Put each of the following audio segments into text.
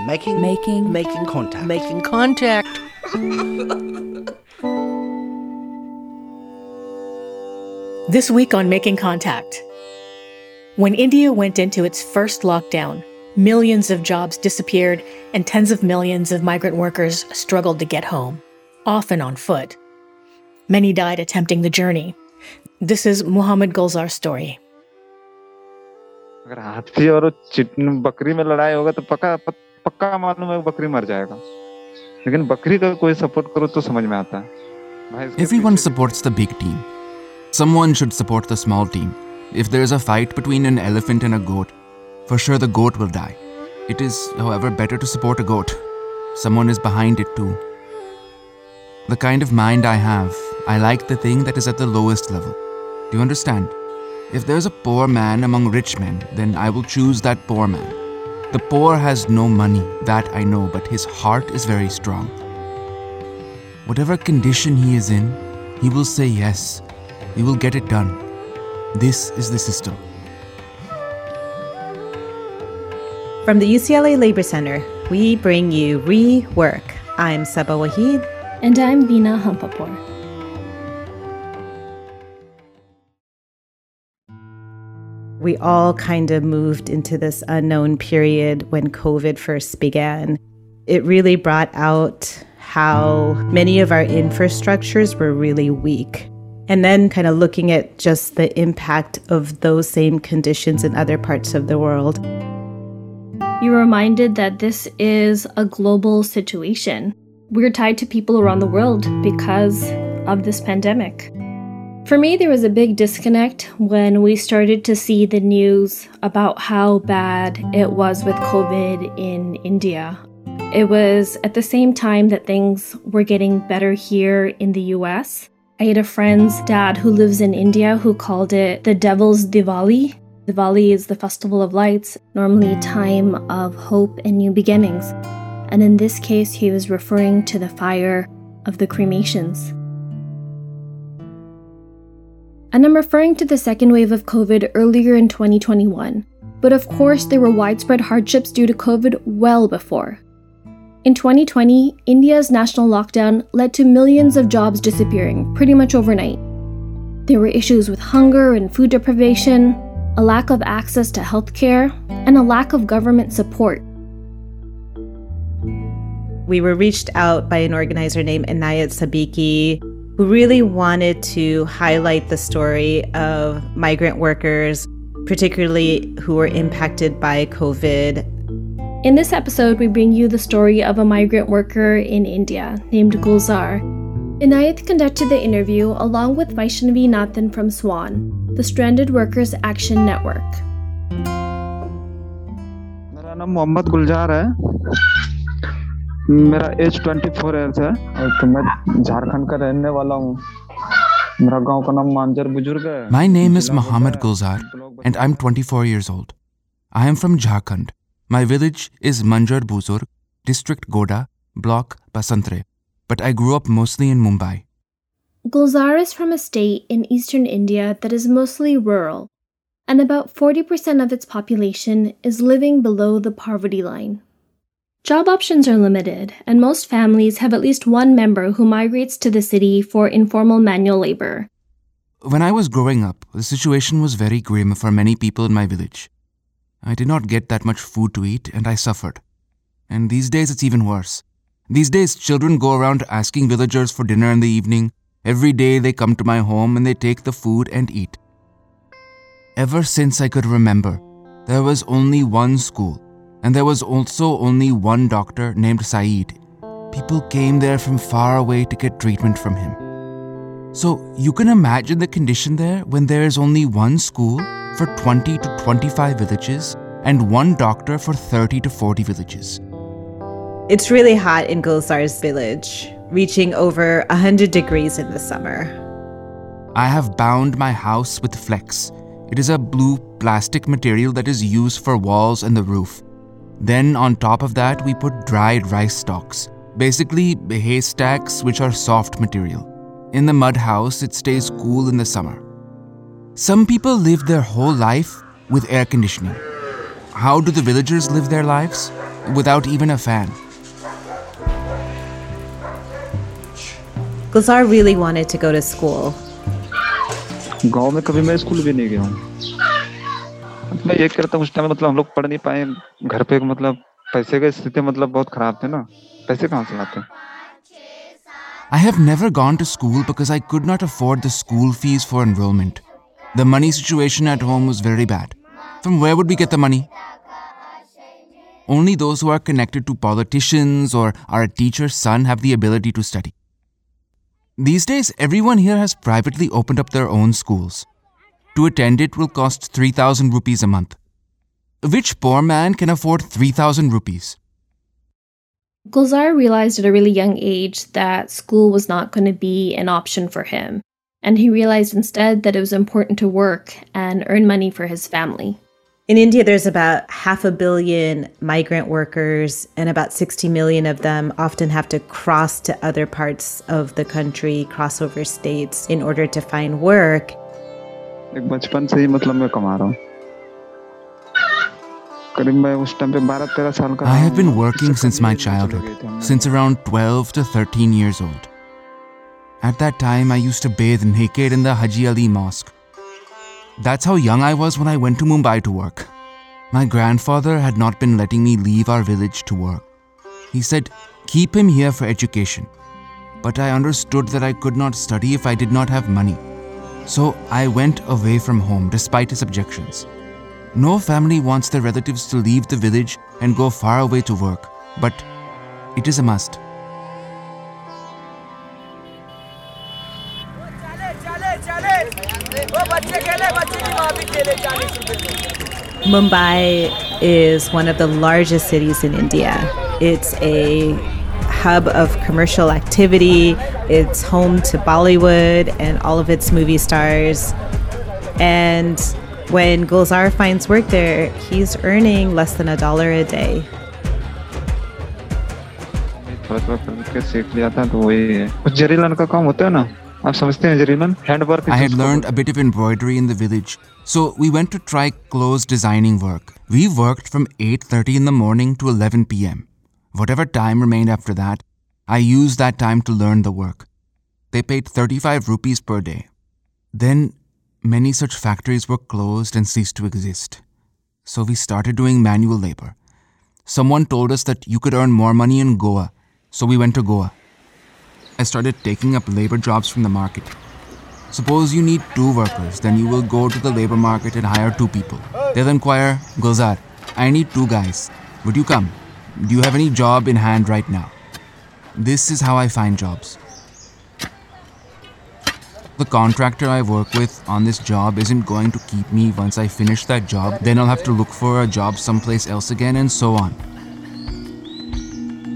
Making contact. This week on Making Contact. When India went into its first lockdown, millions of jobs disappeared and tens of millions of migrant workers struggled to get home, often on foot. Many died attempting the journey. This is Muhammad Gulzar's story. Everyone supports the big team. Someone should support the small team. If there is a fight between an elephant and a goat, for sure the goat will die. It is, however, better to support a goat. Someone is behind it too. The kind of mind I have, I like the thing that is at the lowest level. Do you understand? If there is a poor man among rich men, then I will choose that poor man. The poor has no money, that I know, but his heart is very strong. Whatever condition he is in, he will say yes. He will get it done. This is the system. From the UCLA Labor Center, we bring you ReWork. I'm Sabah Wahid. And I'm Veena Hampapur. We all kind of moved into this unknown period when COVID first began. It really brought out how many of our infrastructures were really weak. And then kind of looking at just the impact of those same conditions in other parts of the world. You're reminded that this is a global situation. We're tied to people around the world because of this pandemic. For me, there was a big disconnect when we started to see the news about how bad it was with COVID in India. It was at the same time that things were getting better here in the US. I had a friend's dad who lives in India who called it the Devil's Diwali. Diwali is the festival of lights, normally a time of hope and new beginnings. And in this case, he was referring to the fire of the cremations. And I'm referring to the second wave of COVID earlier in 2021. But of course, there were widespread hardships due to COVID well before. In 2020, India's national lockdown led to millions of jobs disappearing pretty much overnight. There were issues with hunger and food deprivation, a lack of access to healthcare, and a lack of government support. We were reached out by an organizer named Inayat Sabiki, who really wanted to highlight the story of migrant workers, particularly who were impacted by COVID. In this episode, we bring you the story of a migrant worker in India named Gulzar. Inayat conducted the interview along with Vaishnavi Natan from SWAN, the Stranded Workers Action Network. My name is Muhammad Gulzar. मेरा age 24 है sir और मैं झारखंड का रहने वाला हूं मेरा गांव का नाम मांजर बुजुर्ग है My name is Muhammad Gulzar and I'm 24 years old. I am from Jharkhand. My village is Manjar Buzur, district Goda, block Basantre, but I grew up mostly in Mumbai. Gulzar is from a state in eastern India that is mostly rural and about 40% of its population is living below the poverty line. Job options are limited, and most families have at least one member who migrates to the city for informal manual labor. When I was growing up, the situation was very grim for many people in my village. I did not get that much food to eat, and I suffered. And these days it's even worse. These days children go around asking villagers for dinner in the evening. Every day they come to my home and they take the food and eat. Ever since I could remember, there was only one school. And there was also only one doctor named Saeed. People came there from far away to get treatment from him. So you can imagine the condition there when there is only one school for 20 to 25 villages and one doctor for 30 to 40 villages. It's really hot in Gulzar's village, reaching over 100 degrees in the summer. I have bound my house with flex. It is a blue plastic material that is used for walls and the roof. Then on top of that, we put dried rice stalks, basically haystacks which are soft material. In the mud house, it stays cool in the summer. Some people live their whole life with air conditioning. How do the villagers live their lives? without even a fan. Gulzar really wanted to go to school. I have never gone to school because I could not afford the school fees for enrollment. The money situation at home was very bad. From where would we get the money? Only those who are connected to politicians or are a teacher's son have the ability to study. These days, everyone here has privately opened up their own schools. To attend it will cost 3,000 rupees a month. Which poor man can afford 3,000 rupees? Gulzar realized at a really young age that school was not going to be an option for him. And he realized instead that it was important to work and earn money for his family. In India, there's about 500 million migrant workers, and about 60 million of them often have to cross to other parts of the country, cross over states, in order to find work. I have been working since my childhood, since around 12 to 13 years old. At that time, I used to bathe naked in the Haji Ali Mosque. That's how young I was when I went to Mumbai to work. My grandfather had not been letting me leave our village to work. He said, keep him here for education. But I understood that I could not study if I did not have money. So I went away from home despite his objections. No family wants their relatives to leave the village and go far away to work, but it is a must. Mumbai is one of the largest cities in India. It's a hub of commercial activity. It's home to Bollywood and all of its movie stars. And when Gulzar finds work there, he's earning less than $1 a day. I had learned a bit of embroidery in the village, so we went to try clothes designing work. We worked from 8:30 in the morning to 11 p.m. Whatever time remained after that, I used that time to learn the work. They paid 35 rupees per day. Then many such factories were closed and ceased to exist. So we started doing manual labor. Someone told us that you could earn more money in Goa, so we went to Goa. I started taking up labor jobs from the market. Suppose you need 2 workers, then you will go to the labor market and hire 2 people. They'll inquire, Gulzar, I need 2 guys. Would you come? Do you have any job in hand right now? This is how I find jobs. The contractor I work with on this job isn't going to keep me once I finish that job. Then I'll have to look for a job someplace else again, and so on.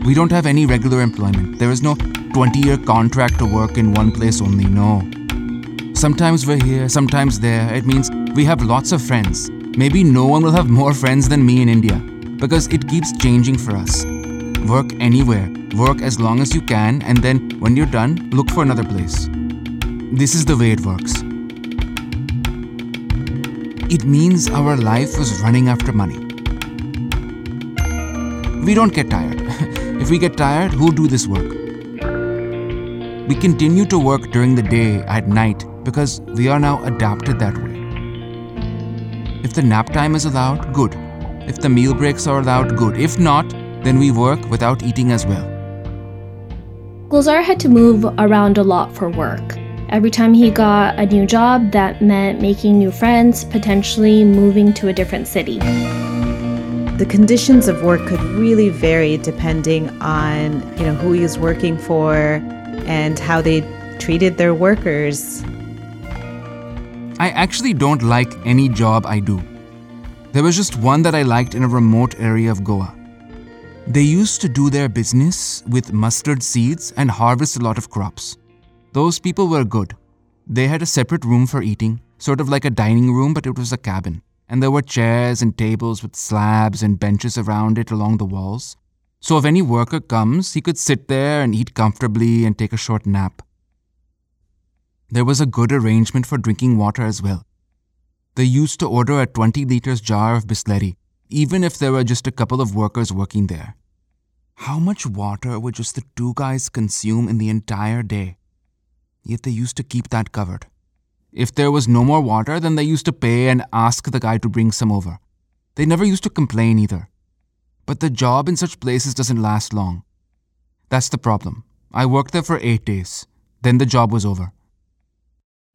We don't have any regular employment. There is no 20-year contract to work in one place only, no. Sometimes we're here, sometimes there. It means we have lots of friends. Maybe no one will have more friends than me in India, because it keeps changing for us. Work anywhere, work as long as you can, and then when you're done, look for another place. This is the way it works. It means our life was running after money. We don't get tired. If we get tired, who'll do this work? We continue to work during the day, at night, because we are now adapted that way. If the nap time is allowed, good. If the meal breaks are allowed, good. If not, then we work without eating as well. Gulzar had to move around a lot for work. Every time he got a new job, that meant making new friends, potentially moving to a different city. The conditions of work could really vary depending on, who he was working for and how they treated their workers. I actually don't like any job I do. There was just one that I liked in a remote area of Goa. They used to do their business with mustard seeds and harvest a lot of crops. Those people were good. They had a separate room for eating, sort of like a dining room, but it was a cabin. And there were chairs and tables with slabs and benches around it along the walls. So if any worker comes, he could sit there and eat comfortably and take a short nap. There was a good arrangement for drinking water as well. They used to order a 20 liters jar of bisleri even if there were just a couple of workers working there. How much water would just the two guys consume in the entire day? Yet they used to keep that covered. If there was no more water, then they used to pay and ask the guy to bring some over. They never used to complain either. But the job in such places doesn't last long. That's the problem. I worked there for 8 days. Then the job was over.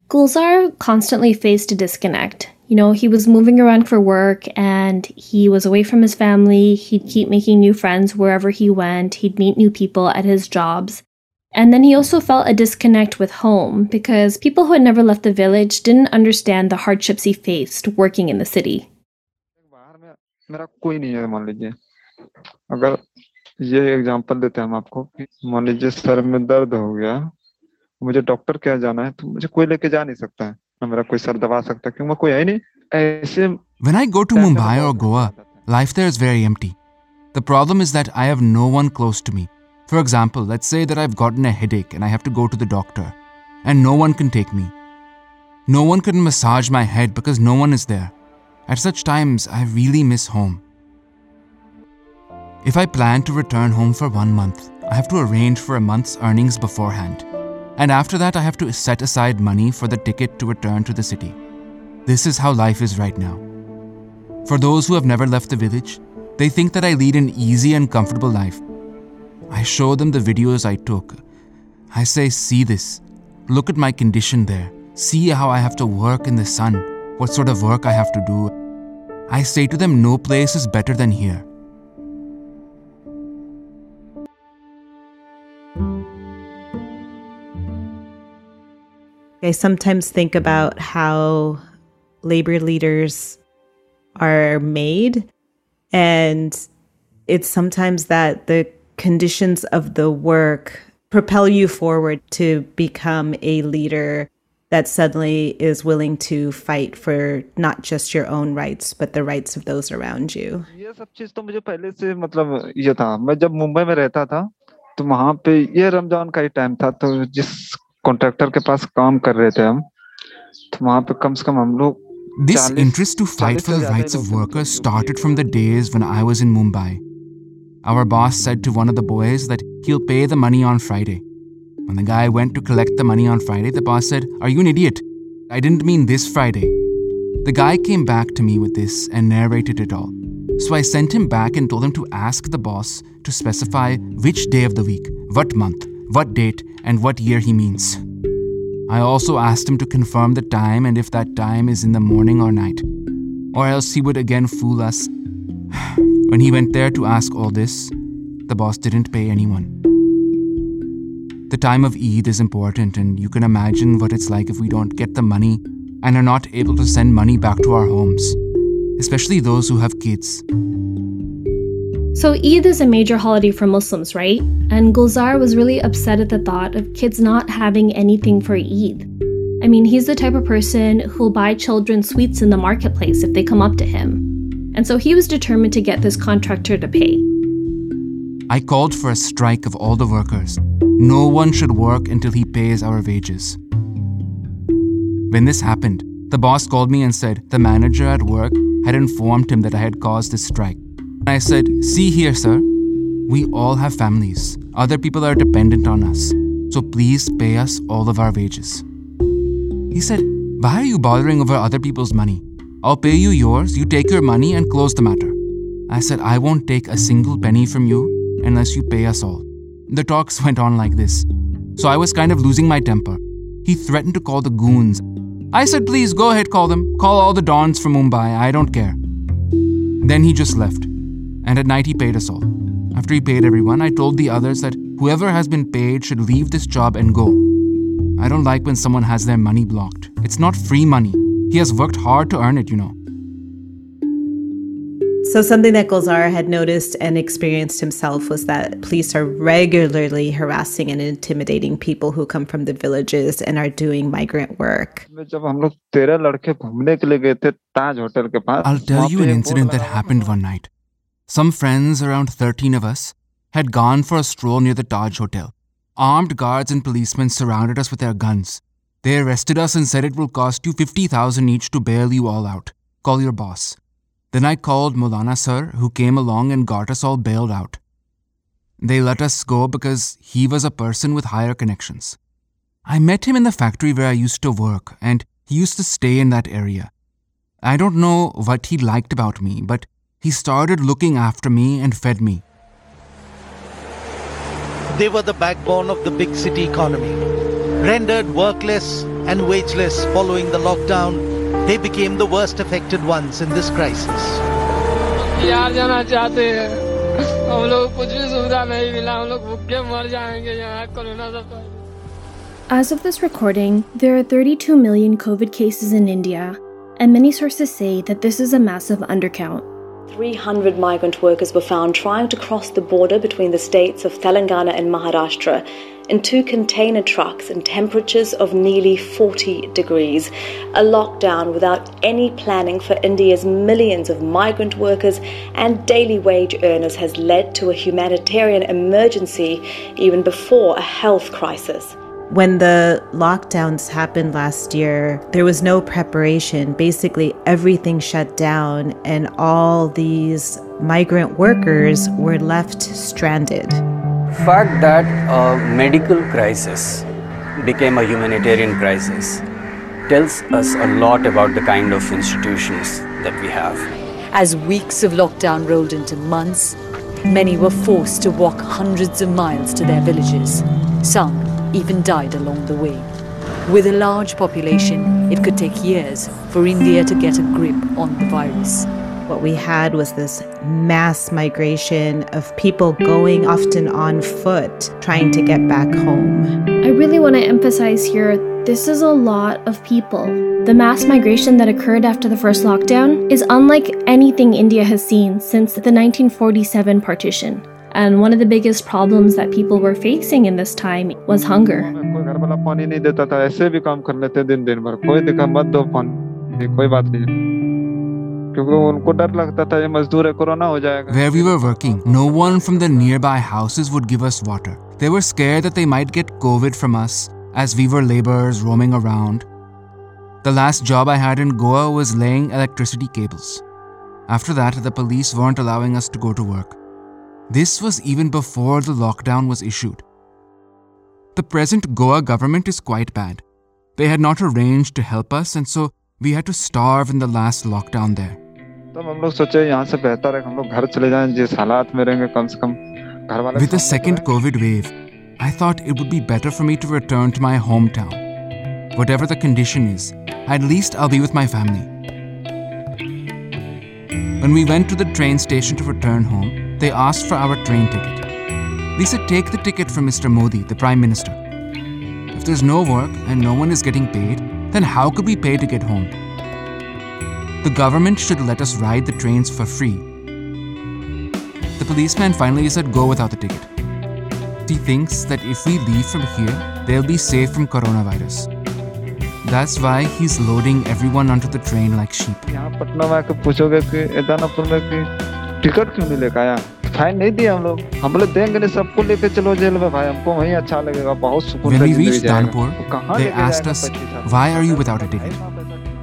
Gulzar constantly faced a disconnect. You know, he was moving around for work and he was away from his family. He'd keep making new friends wherever he went. He'd meet new people at his jobs. And then he also felt a disconnect with home because people who had never left the village didn't understand the hardships he faced working in the city. When I go to Mumbai or Goa, life there is very empty. The problem is that I have no one close to me. For example, let's say that I've gotten a headache and I have to go to the doctor, and no one can take me. No one can massage my head because no one is there. At such times, I really miss home. If I plan to return home for 1 month, I have to arrange for a month's earnings beforehand. And after that, I have to set aside money for the ticket to return to the city. This is how life is right now. For those who have never left the village, they think that I lead an easy and comfortable life. I show them the videos I took. I say, see this. Look at my condition there. See how I have to work in the sun. What sort of work I have to do. I say to them, no place is better than here. I sometimes think about how labor leaders are made, and it's sometimes that the conditions of the work propel you forward to become a leader that suddenly is willing to fight for not just your own rights, but the rights of those around you. This interest to fight for the rights of workers started from the days when I was in Mumbai. Our boss said to one of the boys that he'll pay the money on Friday. When the guy went to collect the money on Friday, the boss said, "Are you an idiot? I didn't mean this Friday." The guy came back to me with this and narrated it all. So I sent him back and told him to ask the boss to specify which day of the week, what month, what date, and what year he means. I also asked him to confirm the time and if that time is in the morning or night, or else he would again fool us. When he went there to ask all this, the boss didn't pay anyone. The time of Eid is important, and you can imagine what it's like if we don't get the money and are not able to send money back to our homes, especially those who have kids. So Eid is a major holiday for Muslims, right? And Gulzar was really upset at the thought of kids not having anything for Eid. I mean, he's the type of person who'll buy children sweets in the marketplace if they come up to him. And so he was determined to get this contractor to pay. I called for a strike of all the workers. No one should work until he pays our wages. When this happened, the boss called me and said the manager at work had informed him that I had caused this strike. I said, "See here, sir, we all have families. Other people are dependent on us. So please pay us all of our wages." He said, "Why are you bothering over other people's money? I'll pay you yours, you take your money and close the matter." I said, "I won't take a single penny from you unless you pay us all." The talks went on like this. So I was kind of losing my temper. He threatened to call the goons. I said, "Please, go ahead, call them. Call all the dons from Mumbai, I don't care." Then he just left. And at night he paid us all. After he paid everyone, I told the others that whoever has been paid should leave this job and go. I don't like when someone has their money blocked. It's not free money. He has worked hard to earn it, you know. So something that Gulzar had noticed and experienced himself was that police are regularly harassing and intimidating people who come from the villages and are doing migrant work. I'll tell you an incident that happened one night. Some friends, around 13 of us, had gone for a stroll near the Taj Hotel. Armed guards and policemen surrounded us with their guns. They arrested us and said it will cost you 50,000 each to bail you all out. Call your boss. Then I called Mulana sir, who came along and got us all bailed out. They let us go because he was a person with higher connections. I met him in the factory where I used to work, and he used to stay in that area. I don't know what he liked about me, but he started looking after me and fed me. They were the backbone of the big city economy. Rendered workless and wageless following the lockdown, they became the worst affected ones in this crisis. As of this recording, there are 32 million COVID cases in India, and many sources say that this is a massive undercount. 300 migrant workers were found trying to cross the border between the states of Telangana and Maharashtra in two container trucks in temperatures of nearly 40 degrees. A lockdown without any planning for India's millions of migrant workers and daily wage earners has led to a humanitarian emergency even before a health crisis. When the lockdowns happened last year, there was no preparation. Basically, everything shut down and all these migrant workers were left stranded. The fact that a medical crisis became a humanitarian crisis tells us a lot about the kind of institutions that we have. As weeks of lockdown rolled into months, many were forced to walk hundreds of miles to their villages. Some even died along the way. With a large population, it could take years for India to get a grip on the virus. What we had was this mass migration of people going often on foot, trying to get back home. I really want to emphasize here, this is a lot of people. The mass migration that occurred after the first lockdown is unlike anything India has seen since the 1947 partition. And one of the biggest problems that people were facing in this time was hunger. Where we were working, no one from the nearby houses would give us water. They were scared that they might get COVID from us, as we were laborers roaming around. The last job I had in Goa was laying electricity cables. After that, the police weren't allowing us to go to work. This was even before the lockdown was issued. The present Goa government is quite bad. They had not arranged to help us, and so we had to starve in the last lockdown there. With the second COVID wave, I thought it would be better for me to return to my hometown. Whatever the condition is, at least I'll be with my family. When we went to the train station to return home, they asked for our train ticket. We said, take the ticket from Mr. Modi, the Prime Minister. If there's no work and no one is getting paid, then how could we pay to get home? The government should let us ride the trains for free. The policeman finally said go without the ticket. He thinks that if we leave from here, they'll be safe from coronavirus. That's why he's loading everyone onto the train like sheep. When we reached Dhanpur, they asked us, why are you without a ticket?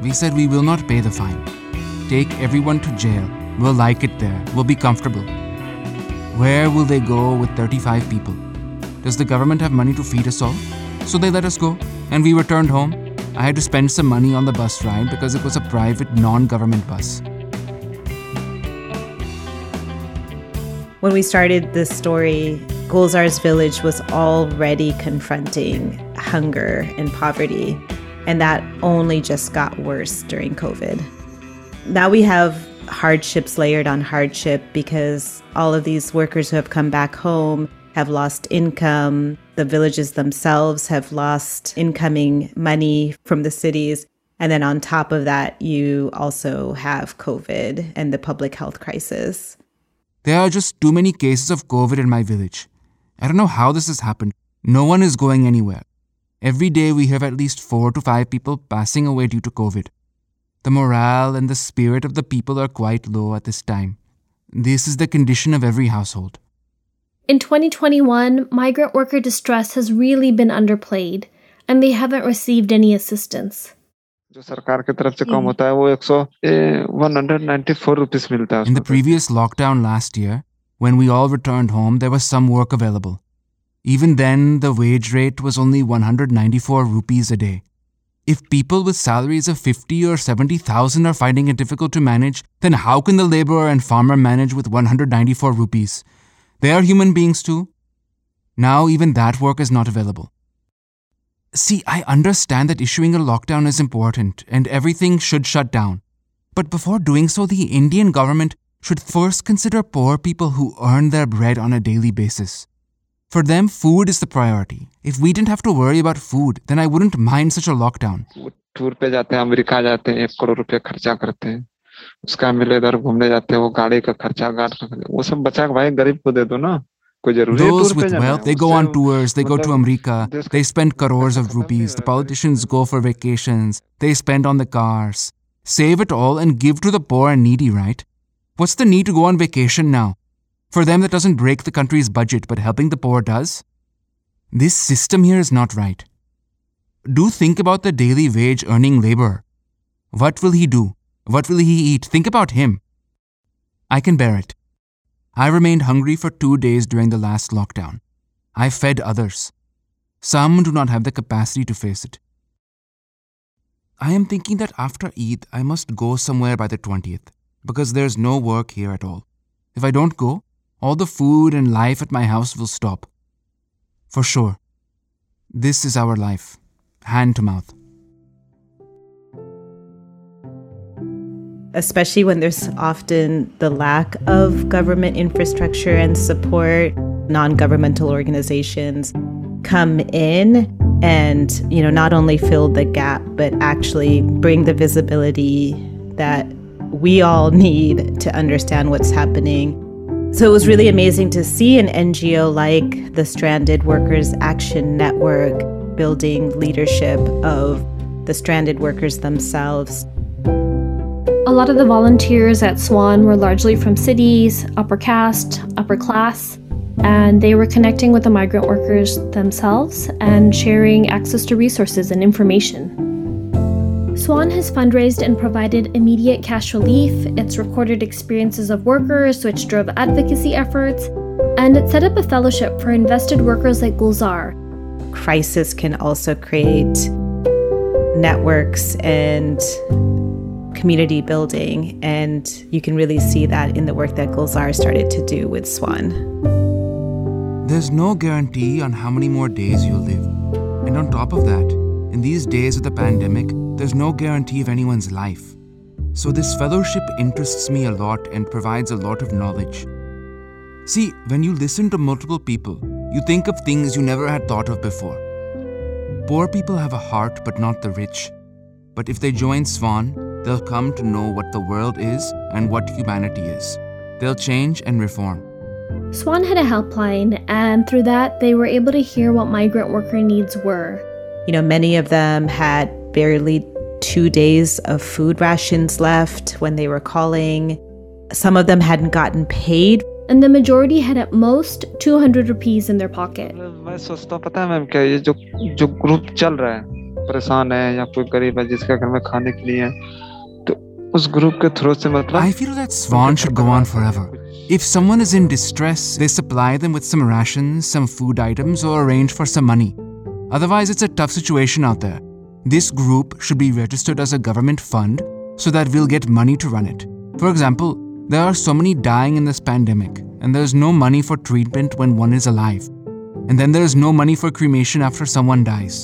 We said we will not pay the fine. Take everyone to jail. We'll like it there. We'll be comfortable. Where will they go with 35 people? Does the government have money to feed us all? So they let us go, and we returned home. I had to spend some money on the bus ride because it was a private, non-government bus. When we started this story, Gulzar's village was already confronting hunger and poverty, and that only just got worse during COVID. Now we have hardships layered on hardship because all of these workers who have come back home have lost income. The villages themselves have lost incoming money from the cities. And then on top of that, you also have COVID and the public health crisis. There are just too many cases of COVID in my village. I don't know how this has happened. No one is going anywhere. Every day we have at least 4 to 5 people passing away due to COVID. The morale and the spirit of the people are quite low at this time. This is the condition of every household. In 2021, migrant worker distress has really been underplayed, and they haven't received any assistance. जो सरकार की तरफ से कम होता है वो 194 rupees मिलता है। In the previous lockdown last year, when we all returned home, there was some work available. Even then, the wage rate was only 194 rupees a day. If people with salaries of 50 or 70,000 are finding it difficult to manage, then how can the laborer and farmer manage with 194 rupees? They are human beings too. Now even that work is not available. See, I understand that issuing a lockdown is important and everything should shut down. But before doing so, the Indian government should first consider poor people who earn their bread on a daily basis. For them, food is the priority. If we didn't have to worry about food, then I wouldn't mind such a lockdown. Tour पे जाते हैं, America जाते हैं, 1 करोड़ रुपए खर्चा करते हैं। उसका मिले इधर घूमने जाते हैं, वो गाड़ी का खर्चा वो सब बचा के भाई गरीब को दे दो ना। Those with wealth, they go on tours, they go to America, they spend crores of rupees, the politicians go for vacations, they spend on the cars. Save it all and give to the poor and needy, right? What's the need to go on vacation now? For them, that doesn't break the country's budget, but helping the poor does? This system here is not right. Do think about the daily wage earning laborer. What will he do? What will he eat? Think about him. I can bear it. I remained hungry for 2 days during the last lockdown. I fed others. Some do not have the capacity to face it. I am thinking that after Eid, I must go somewhere by the 20th, because there is no work here at all. If I don't go, all the food and life at my house will stop. For sure. This is our life, hand to mouth. Especially when there's often the lack of government infrastructure and support, non-governmental organizations come in and, you know, not only fill the gap, but actually bring the visibility that we all need to understand what's happening. So it was really amazing to see an NGO like the Stranded Workers Action Network building leadership of the stranded workers themselves. A lot of the volunteers at SWAN were largely from cities, upper caste, upper class, and they were connecting with the migrant workers themselves and sharing access to resources and information. SWAN has fundraised and provided immediate cash relief, it's recorded experiences of workers, which drove advocacy efforts, and it set up a fellowship for invested workers like Gulzar. Crisis can also create networks and community building, and you can really see that in the work that Gulzar started to do with SWAN. There's no guarantee on how many more days you'll live. And on top of that, in these days of the pandemic, there's no guarantee of anyone's life. So this fellowship interests me a lot and provides a lot of knowledge. See, when you listen to multiple people, you think of things you never had thought of before. Poor people have a heart, but not the rich. But if they join SWAN, they'll come to know what the world is and what humanity is. They'll change and reform. SWAN had a helpline, and through that, they were able to hear what migrant worker needs were. You know, many of them had barely 2 days of food rations left when they were calling. Some of them hadn't gotten paid. And the majority had at most 200 rupees in their pocket. I think, this group is going on. I feel that SWAN should go on forever. If someone is in distress, they supply them with some rations, some food items, or arrange for some money. Otherwise, it's a tough situation out there. This group should be registered as a government fund so that we'll get money to run it. For example, there are so many dying in this pandemic, and there's no money for treatment when one is alive. And then there's no money for cremation after someone dies.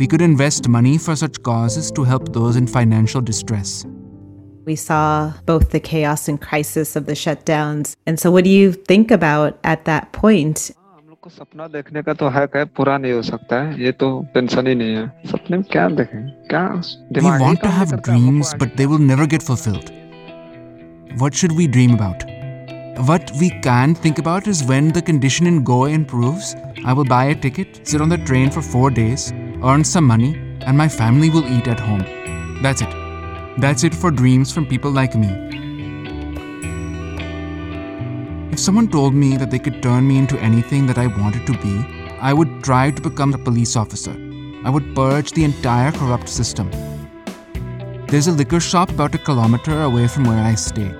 We could invest money for such causes to help those in financial distress. We saw both the chaos and crisis of the shutdowns. And so what do you think about at that point? We want to have dreams, but they will never get fulfilled. What should we dream about? What we can think about is when the condition in Goa improves, I will buy a ticket, sit on the train for 4 days, earn some money, and my family will eat at home. That's it. That's it for dreams from people like me. If someone told me that they could turn me into anything that I wanted to be, I would try to become a police officer. I would purge the entire corrupt system. There's a liquor shop about a kilometer away from where I stay.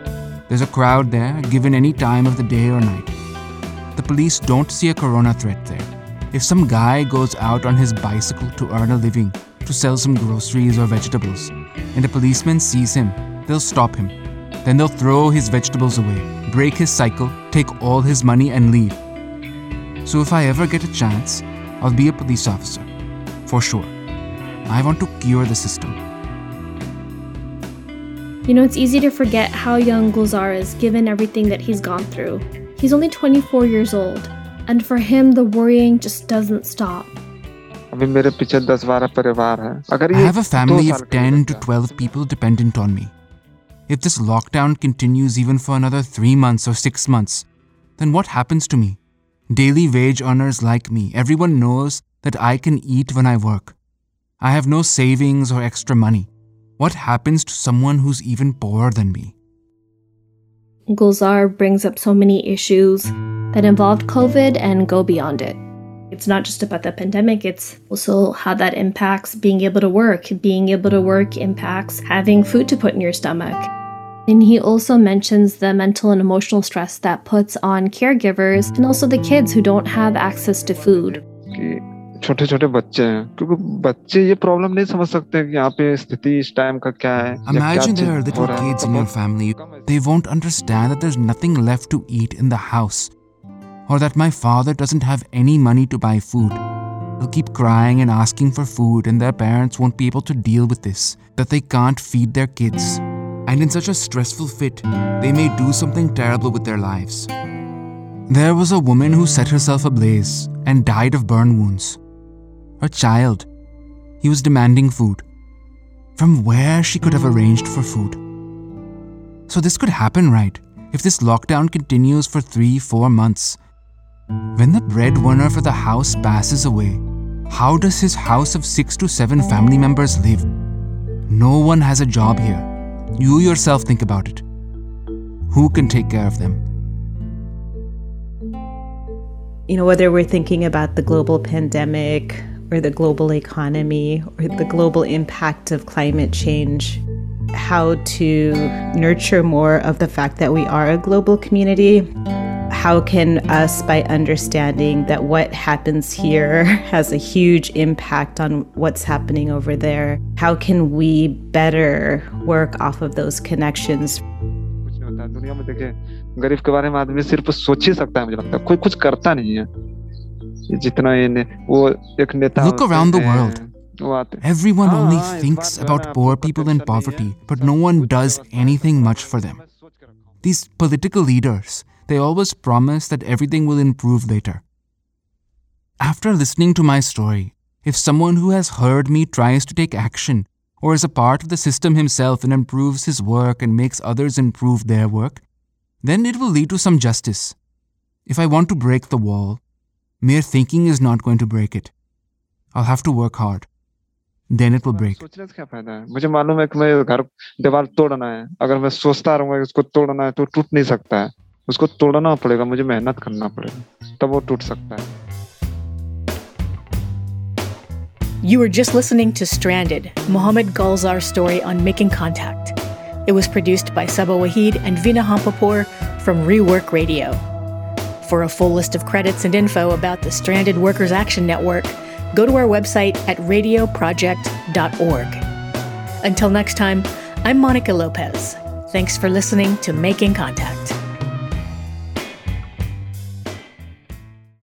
There's a crowd there, given any time of the day or night. The police don't see a corona threat there. If some guy goes out on his bicycle to earn a living, to sell some groceries or vegetables, and a policeman sees him, they'll stop him. Then they'll throw his vegetables away, break his cycle, take all his money and leave. So if I ever get a chance, I'll be a police officer, for sure. I want to cure the system. You know, it's easy to forget how young Gulzar is, given everything that he's gone through. He's only 24 years old, and for him, the worrying just doesn't stop. I have a family of 10 to 12 people dependent on me. If this lockdown continues even for another 3 months or 6 months, then what happens to me? Daily wage earners like me, everyone knows that I can eat when I work. I have no savings or extra money. What happens to someone who's even poorer than me? Gulzar brings up so many issues that involved COVID and go beyond it. It's not just about the pandemic, it's also how that impacts being able to work. Being able to work impacts having food to put in your stomach. And he also mentions the mental and emotional stress that puts on caregivers and also the kids who don't have access to food. Imagine there are little kids in your family. They won't understand that there's nothing left to eat in the house, or that my father doesn't have any money to buy food. They'll keep crying and asking for food, and their parents won't be able to deal with this, that they can't feed their kids. And in such a stressful fit, they may do something terrible with their lives. There was a woman who set herself ablaze and died of burn wounds. Her child, he was demanding food. From where she could have arranged for food? So this could happen, right? If this lockdown continues for 3-4 months. When the breadwinner for the house passes away, how does his house of 6 to 7 family members live? No one has a job here. You yourself think about it. Who can take care of them? You know, whether we're thinking about the global pandemic or the global economy or the global impact of climate change, how to nurture more of the fact that we are a global community. How can us, by understanding that what happens here has a huge impact on what's happening over there, how can we better work off of those connections? Look around the world. Everyone only thinks about poor people and poverty, but no one does anything much for them. These political leaders, they always promise that everything will improve later. After listening to my story, if someone who has heard me tries to take action or is a part of the system himself and improves his work and makes others improve their work, then it will lead to some justice. If I want to break the wall, mere thinking is not going to break it. I'll have to work hard. Then it will break. You were just listening to Stranded, Muhammad Gulzar's story on Making Contact. It was produced by Sabah Wahid and Veena Hampapur from Re:Work Radio. For a full list of credits and info about the Stranded Workers Action Network, go to our website at radioproject.org. Until next time, I'm Monica Lopez. Thanks for listening to Making Contact.